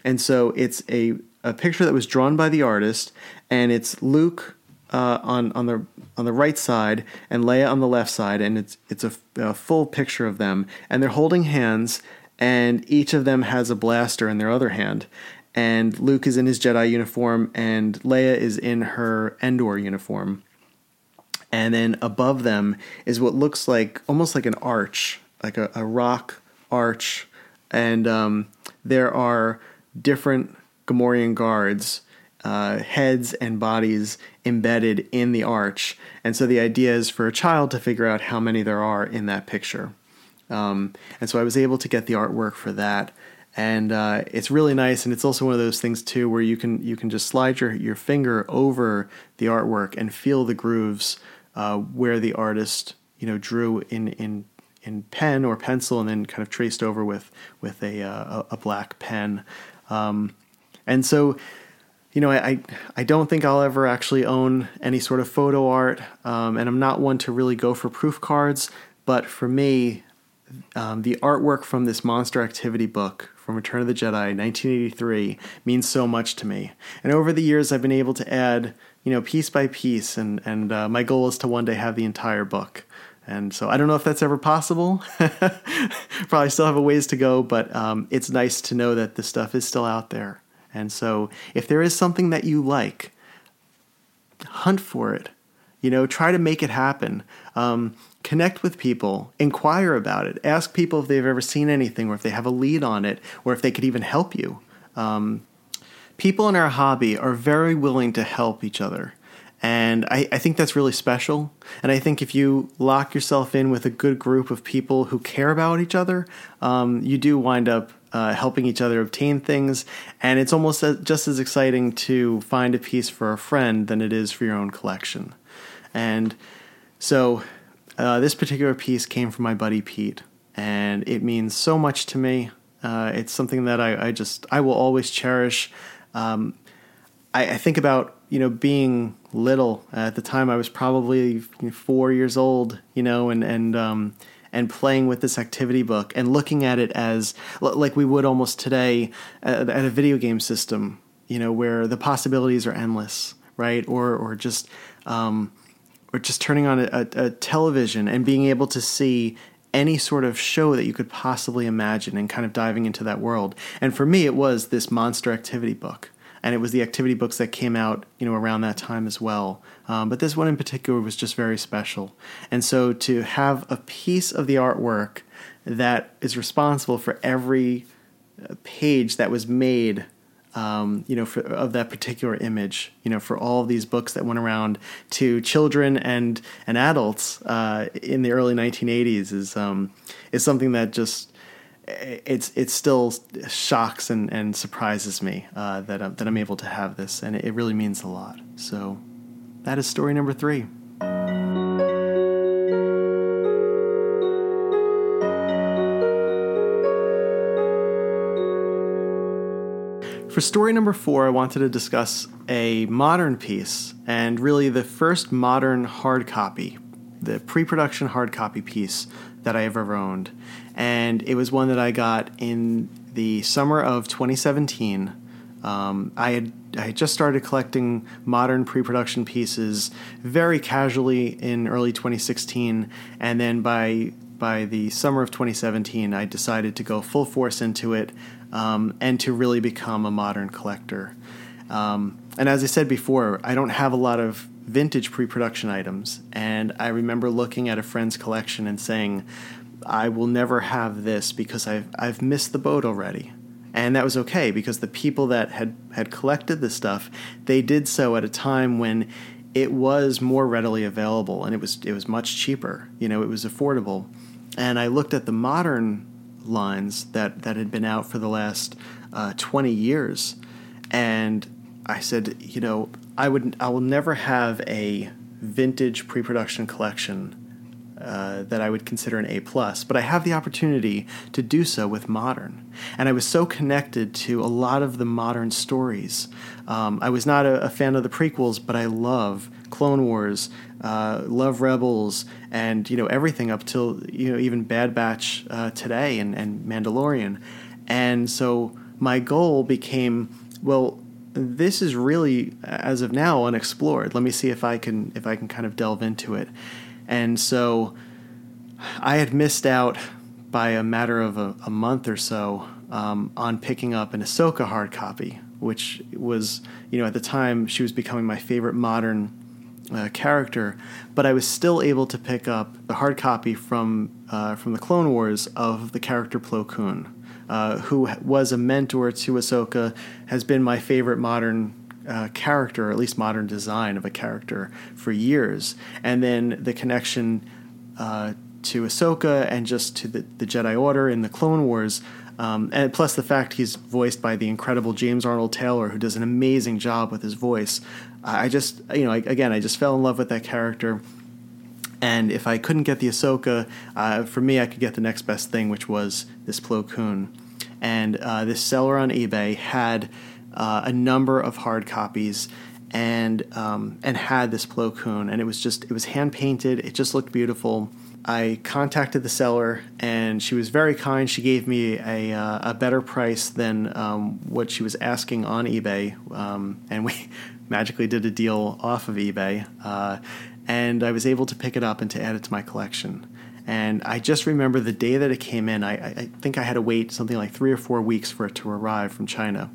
And so it's a a picture that was drawn by the artist, and it's Luke Uh, on on the on the right side and Leia on the left side, and it's it's a, a full picture of them, and they're holding hands, and each of them has a blaster in their other hand, and Luke is in his Jedi uniform, and Leia is in her Endor uniform, and then above them is what looks like almost like an arch, like a, a rock arch, and um, there are different Gamorrean guards. Uh, heads and bodies embedded in the arch. And so the idea is for a child to figure out how many there are in that picture. Um, and so I was able to get the artwork for that. And uh, it's really nice. And it's also one of those things too, where you can, you can just slide your, your finger over the artwork and feel the grooves uh, where the artist, you know, drew in, in, in pen or pencil, and then kind of traced over with, with a, uh, a black pen. Um, and so, You know, I I don't think I'll ever actually own any sort of photo art, um, and I'm not one to really go for proof cards. But for me, um, the artwork from this Monster Activity book from Return of the Jedi, nineteen eighty-three, means so much to me. And over the years, I've been able to add, you know, piece by piece, and and uh, my goal is to one day have the entire book. And so I don't know if that's ever possible. Probably still have a ways to go, but um, it's nice to know that this stuff is still out there. And so if there is something that you like, hunt for it, you know, try to make it happen. Um, connect with people, inquire about it, ask people if they've ever seen anything, or if they have a lead on it, or if they could even help you. Um, people in our hobby are very willing to help each other. And I, I think that's really special. And I think if you lock yourself in with a good group of people who care about each other, um, you do wind up Uh, helping each other obtain things, and it's almost as, just as exciting to find a piece for a friend than it is for your own collection. And so uh, this particular piece came from my buddy Pete, and it means so much to me. Uh, it's something that I, I just I will always cherish. Um, I, I think about you know being little. Uh, at the time I was probably four years old, you know, and and um, and playing with this activity book and looking at it as like we would almost today at a video game system, you know, where the possibilities are endless, right? Or, or just, um, or just turning on a, a television and being able to see any sort of show that you could possibly imagine and kind of diving into that world. And for me, it was this Monster Activity Book. And it was the activity books that came out, you know, around that time as well. Um, but this one in particular was just very special. And so to have a piece of the artwork that is responsible for every page that was made, um, you know, for, of that particular image, you know, for all of these books that went around to children and and adults uh, in the early nineteen eighties is um, is something that just. It's it still shocks and, and surprises me uh, that I'm, that I'm able to have this, and it really means a lot. So that is story number three. For story number four, I wanted to discuss a modern piece, and really the first modern hard copy, the pre-production hard copy piece that I have ever owned. And it was one that I got in the summer of twenty seventeen. Um, I had I had just started collecting modern pre-production pieces very casually in early twenty sixteen, and then by by the summer of twenty seventeen, I decided to go full force into it um, and to really become a modern collector. Um, and as I said before, I don't have a lot of vintage pre-production items, and I remember looking at a friend's collection and saying, I will never have this because I've I've missed the boat already. And that was okay, because the people that had, had collected this stuff, they did so at a time when it was more readily available, and it was it was much cheaper. You know, it was affordable. And I looked at the modern lines that, that had been out for the last uh, twenty years, and I said, you know, I would I will never have a vintage pre-production collection Uh, that I would consider an A plus, but I have the opportunity to do so with modern. And I was so connected to a lot of the modern stories. Um, I was not a, a fan of the prequels, but I love Clone Wars, uh, love Rebels, and, you know, everything up till, you know, even Bad Batch uh, today and, and Mandalorian. And so my goal became, well, this is really, as of now, unexplored. Let me see if I can if I can kind of delve into it. And so I had missed out by a matter of a, a month or so um, on picking up an Ahsoka hard copy, which was, you know, at the time she was becoming my favorite modern uh, character. But I was still able to pick up the hard copy from uh, from the Clone Wars of the character Plo Koon, uh, who was a mentor to Ahsoka, has been my favorite modern Uh, character, or at least modern design of a character, for years. And then the connection uh, to Ahsoka and just to the, the Jedi Order in the Clone Wars, um, and plus the fact he's voiced by the incredible James Arnold Taylor, who does an amazing job with his voice. I just, you know, I, again, I just fell in love with that character. And if I couldn't get the Ahsoka, uh, for me, I could get the next best thing, which was this Plo Koon. And uh, this seller on eBay had Uh, a number of hard copies, and um, and had this Plo Koon, and it was just it was hand painted. It just looked beautiful. I contacted the seller, and she was very kind. She gave me a uh, a better price than um, what she was asking on eBay, um, and we magically did a deal off of eBay, uh, and I was able to pick it up and to add it to my collection. And I just remember the day that it came in. I, I think I had to wait something like three or four weeks for it to arrive from China.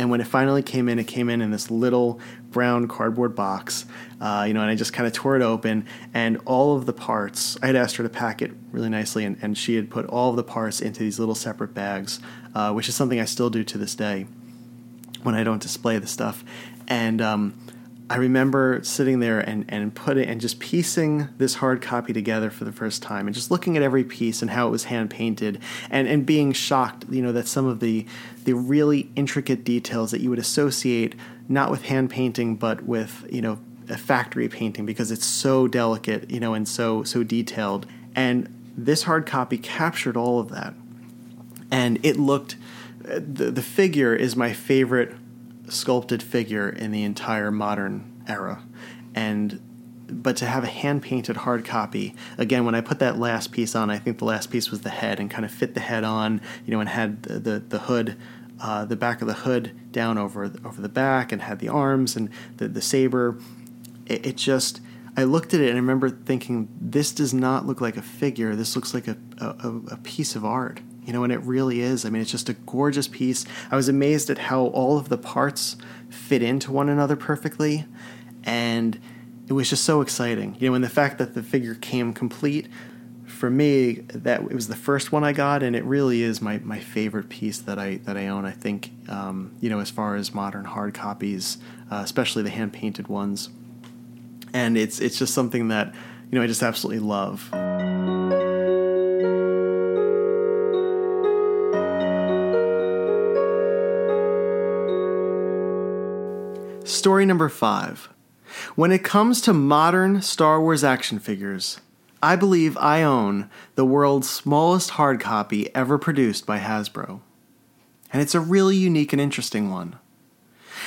And when it finally came in, it came in in this little brown cardboard box, uh, you know, and I just kind of tore it open, and all of the parts, I had asked her to pack it really nicely, and, and she had put all of the parts into these little separate bags, uh, which is something I still do to this day when I don't display the stuff. And um, I remember sitting there and, and put it and just piecing this hard copy together for the first time, and just looking at every piece and how it was hand painted, and, and being shocked, you know, that some of the the really intricate details that you would associate not with hand painting, but with, you know, a factory painting, because it's so delicate, you know, and so so detailed. And this hard copy captured all of that. And it looked, the the figure is my favorite sculpted figure in the entire modern era, and but to have a hand-painted hard copy, again, when I put that last piece on, I think the last piece was the head, and kind of fit the head on, you know, and had the, the, the hood, uh, the back of the hood down over over the back, and had the arms and the, the saber. It, it just, I looked at it and I remember thinking, this does not look like a figure. This looks like a, a, a piece of art, you know, and it really is. I mean, it's just a gorgeous piece. I was amazed at how all of the parts fit into one another perfectly, and it was just so exciting. You know, and the fact that the figure came complete, for me, that it was the first one I got, and it really is my, my favorite piece that I that I own, I think, um, you know, as far as modern hard copies, uh, especially the hand-painted ones. And it's it's just something that, you know, I just absolutely love. Story number five. When it comes to modern Star Wars action figures, I believe I own the world's smallest hard copy ever produced by Hasbro. And it's a really unique and interesting one.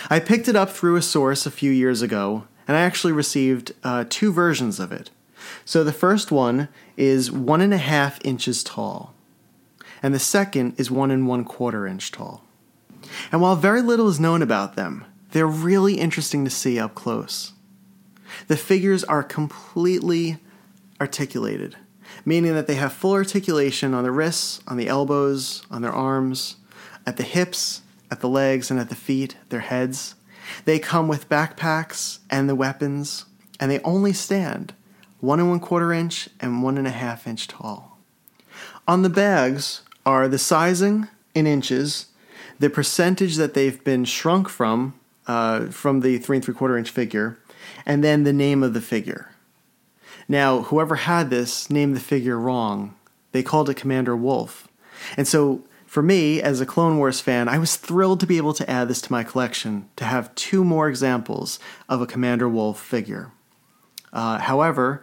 I picked it up through a source a few years ago, and I actually received uh, two versions of it. So the first one is one and a half inches tall, and the second is one and one quarter inch tall. And while very little is known about them, they're really interesting to see up close. The figures are completely articulated, meaning that they have full articulation on the wrists, on the elbows, on their arms, at the hips, at the legs, and at the feet, their heads. They come with backpacks and the weapons, and they only stand one and one quarter inch and one and a half inch tall. On the bags are the sizing in inches, the percentage that they've been shrunk from, Uh, from the three and three quarter inch figure, and then the name of the figure. Now, whoever had this named the figure wrong. They called it Commander Wolf. And so for me, as a Clone Wars fan, I was thrilled to be able to add this to my collection, to have two more examples of a Commander Wolf figure. Uh, however,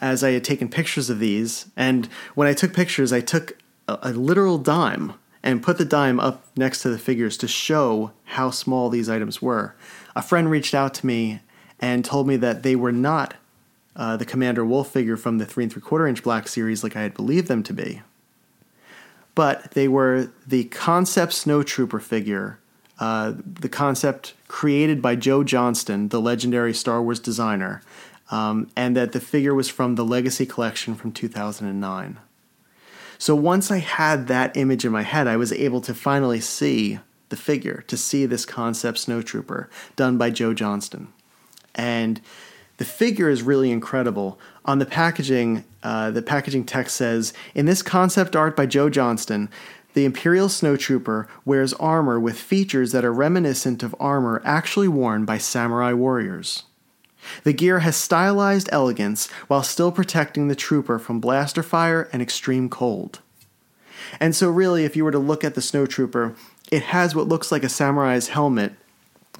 as I had taken pictures of these, and when I took pictures, I took a, a literal dime and put the dime up next to the figures to show how small these items were. A friend reached out to me and told me that they were not uh, the Commander Wolf figure from the three and three quarter inch black series like I had believed them to be, but they were the Concept Snowtrooper figure, uh, the concept created by Joe Johnston, the legendary Star Wars designer, um, and that the figure was from the Legacy Collection from two thousand nine. So once I had that image in my head, I was able to finally see the figure, to see this Concept Snowtrooper done by Joe Johnston. And the figure is really incredible. On the packaging, uh, the packaging text says, "In this concept art by Joe Johnston, the Imperial Snowtrooper wears armor with features that are reminiscent of armor actually worn by samurai warriors. The gear has stylized elegance while still protecting the trooper from blaster fire and extreme cold." And so really, if you were to look at the Snowtrooper, it has what looks like a samurai's helmet,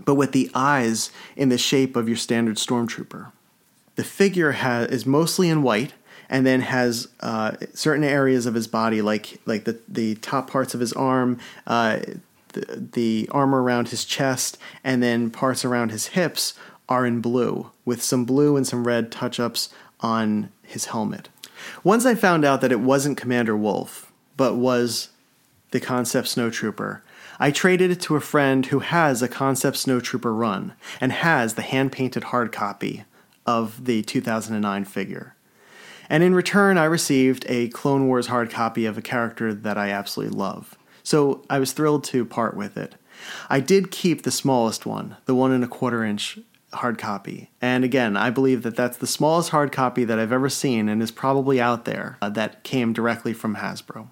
but with the eyes in the shape of your standard stormtrooper. The figure ha- is mostly in white, and then has uh, certain areas of his body, like like the, the top parts of his arm, uh, the, the armor around his chest, and then parts around his hips, are in blue, with some blue and some red touch-ups on his helmet. Once I found out that it wasn't Commander Wolf, but was the Concept Snowtrooper, I traded it to a friend who has a Concept Snowtrooper run, and has the hand-painted hard copy of the two thousand nine figure. And in return, I received a Clone Wars hard copy of a character that I absolutely love. So I was thrilled to part with it. I did keep the smallest one, the one and a quarter inch hard copy. And again, I believe that that's the smallest hard copy that I've ever seen, and is probably out there, uh, that came directly from Hasbro.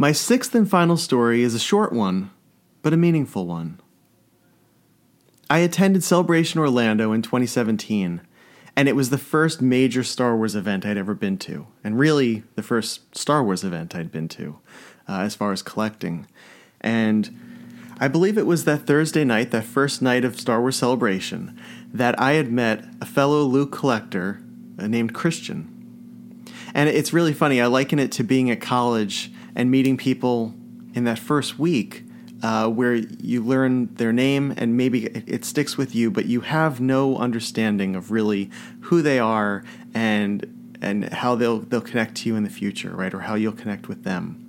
My sixth and final story is a short one, but a meaningful one. I attended Celebration Orlando in twenty seventeen, and it was the first major Star Wars event I'd ever been to, and really the first Star Wars event I'd been to, uh, as far as collecting. And I believe it was that Thursday night, that first night of Star Wars Celebration, that I had met a fellow Luke collector named Christian. And it's really funny. I liken it to being at college and meeting people in that first week uh, where you learn their name and maybe it, it sticks with you, but you have no understanding of really who they are and and how they'll they'll connect to you in the future, right? Or how you'll connect with them.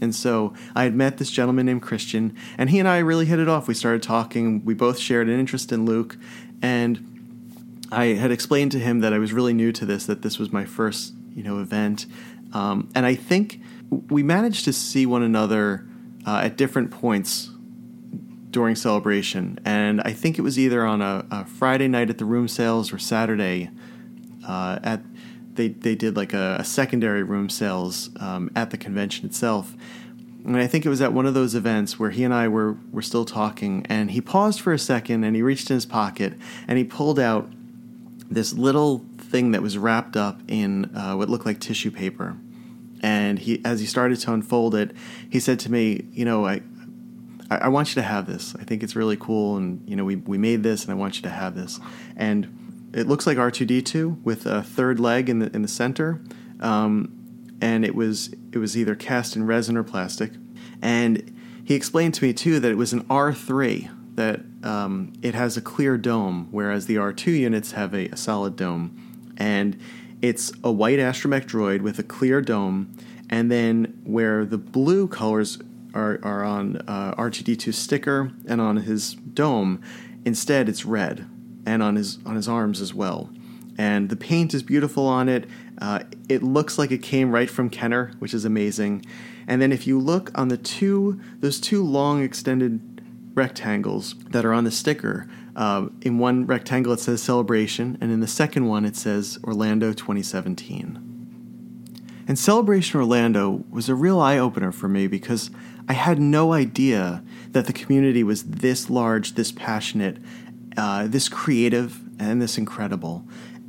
And so I had met this gentleman named Christian, and he and I really hit it off. We started talking. We both shared an interest in Luke, and I had explained to him that I was really new to this, that this was my first, you know, event. Um, and I think we managed to see one another uh, at different points during Celebration. And I think it was either on a, a Friday night at the room sales or Saturday uh, at They they did like a, a secondary room sales um, at the convention itself. And I think it was at one of those events where he and I were, were still talking, and he paused for a second and he reached in his pocket and he pulled out this little thing that was wrapped up in uh, what looked like tissue paper. And he, as he started to unfold it, he said to me, you know, I I want you to have this. I think it's really cool, and, you know, we, we made this and I want you to have this. And it looks like R two D two with a third leg in the in the center, um, and it was it was either cast in resin or plastic. And he explained to me too that it was an R three, that um, it has a clear dome, whereas the R two units have a, a solid dome, and it's a white astromech droid with a clear dome, and then where the blue colors are are on uh, R two D two's sticker and on his dome, instead it's red. And on his on his arms as well. And the paint is beautiful on it. Uh, it looks like it came right from Kenner, which is amazing. And then if you look on the two, those two long extended rectangles that are on the sticker, uh, in one rectangle it says Celebration, and in the second one it says Orlando twenty seventeen. And Celebration Orlando was a real eye-opener for me because I had no idea that the community was this large, this passionate, Uh, this creative and this incredible.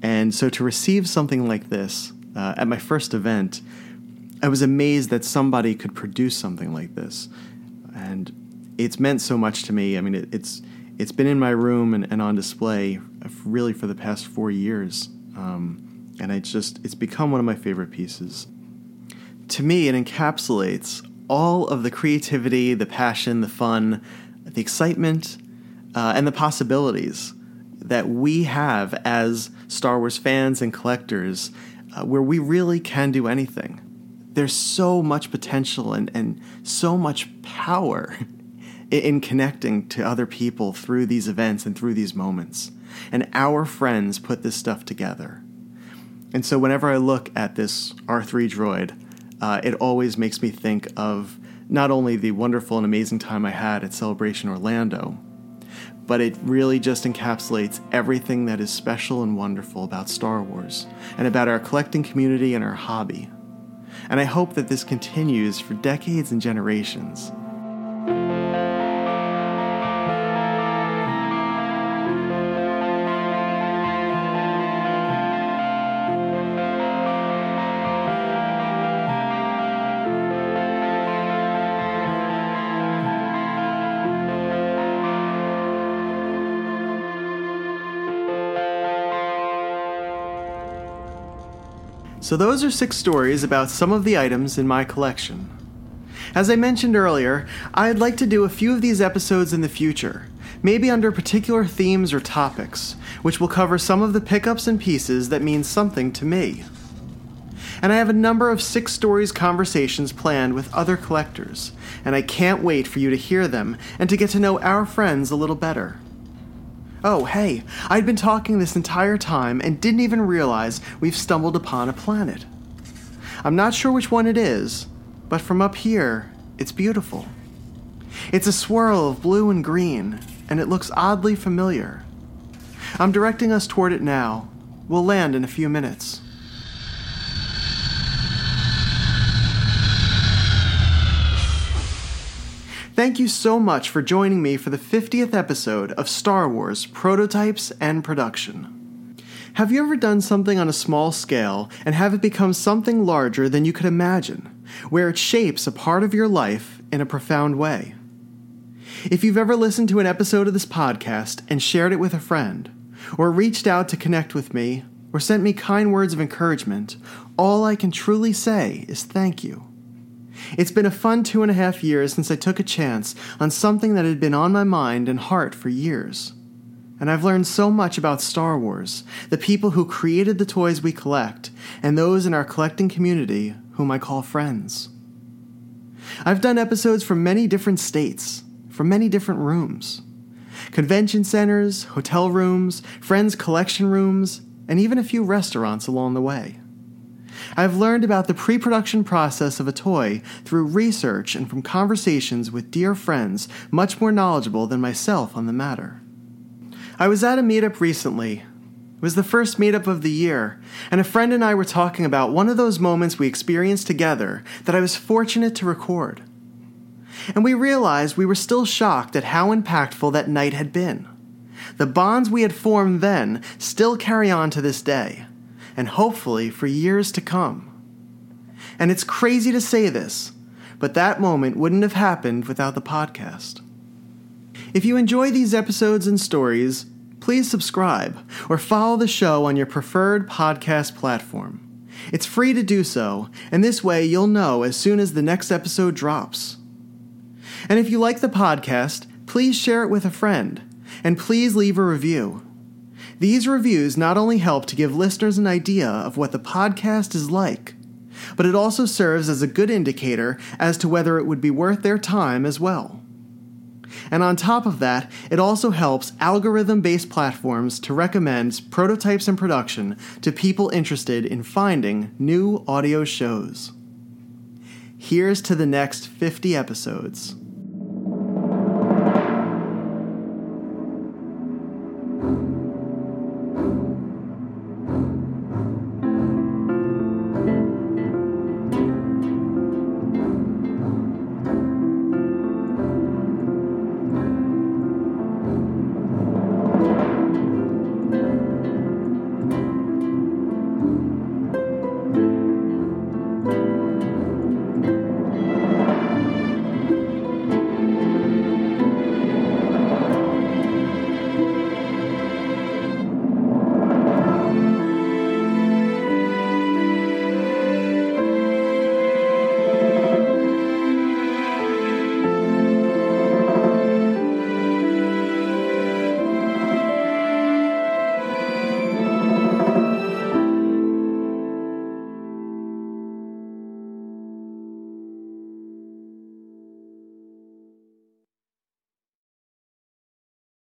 And so to receive something like this uh, at my first event, I was amazed that somebody could produce something like this. And it's meant so much to me. I mean, it, it's it's been in my room and, and on display really for the past four years. Um, and I just it's become one of my favorite pieces. To me, it encapsulates all of the creativity, the passion, the fun, the excitement, Uh, and the possibilities that we have as Star Wars fans and collectors, uh, where we really can do anything. There's so much potential and, and so much power in, in connecting to other people through these events and through these moments. And our friends put this stuff together. And so whenever I look at this R three droid, uh, it always makes me think of not only the wonderful and amazing time I had at Celebration Orlando, but it really just encapsulates everything that is special and wonderful about Star Wars and about our collecting community and our hobby. And I hope that this continues for decades and generations. So those are six stories about some of the items in my collection. As I mentioned earlier, I'd like to do a few of these episodes in the future, maybe under particular themes or topics, which will cover some of the pickups and pieces that mean something to me. And I have a number of Six Stories conversations planned with other collectors, and I can't wait for you to hear them and to get to know our friends a little better. Oh, hey, I'd been talking this entire time and didn't even realize we've stumbled upon a planet. I'm not sure which one it is, but from up here, it's beautiful. It's a swirl of blue and green, and it looks oddly familiar. I'm directing us toward it now. We'll land in a few minutes. Thank you so much for joining me for the fiftieth episode of Star Wars: Prototypes and Production. Have you ever done something on a small scale and have it become something larger than you could imagine, where it shapes a part of your life in a profound way? If you've ever listened to an episode of this podcast and shared it with a friend, or reached out to connect with me, or sent me kind words of encouragement, all I can truly say is thank you. It's been a fun two and a half years since I took a chance on something that had been on my mind and heart for years. And I've learned so much about Star Wars, the people who created the toys we collect, and those in our collecting community whom I call friends. I've done episodes from many different states, from many different rooms. Convention centers, hotel rooms, friends' collection rooms, and even a few restaurants along the way. I've learned about the pre-production process of a toy through research and from conversations with dear friends much more knowledgeable than myself on the matter. I was at a meetup recently. It was the first meetup of the year, and a friend and I were talking about one of those moments we experienced together that I was fortunate to record. And we realized we were still shocked at how impactful that night had been. The bonds we had formed then still carry on to this day, and hopefully for years to come. And it's crazy to say this, but that moment wouldn't have happened without the podcast. If you enjoy these episodes and stories, please subscribe or follow the show on your preferred podcast platform. It's free to do so, and this way you'll know as soon as the next episode drops. And if you like the podcast, please share it with a friend, and please leave a review. These reviews not only help to give listeners an idea of what the podcast is like, but it also serves as a good indicator as to whether it would be worth their time as well. And on top of that, it also helps algorithm-based platforms to recommend Prototypes and Production to people interested in finding new audio shows. Here's to the next fifty episodes.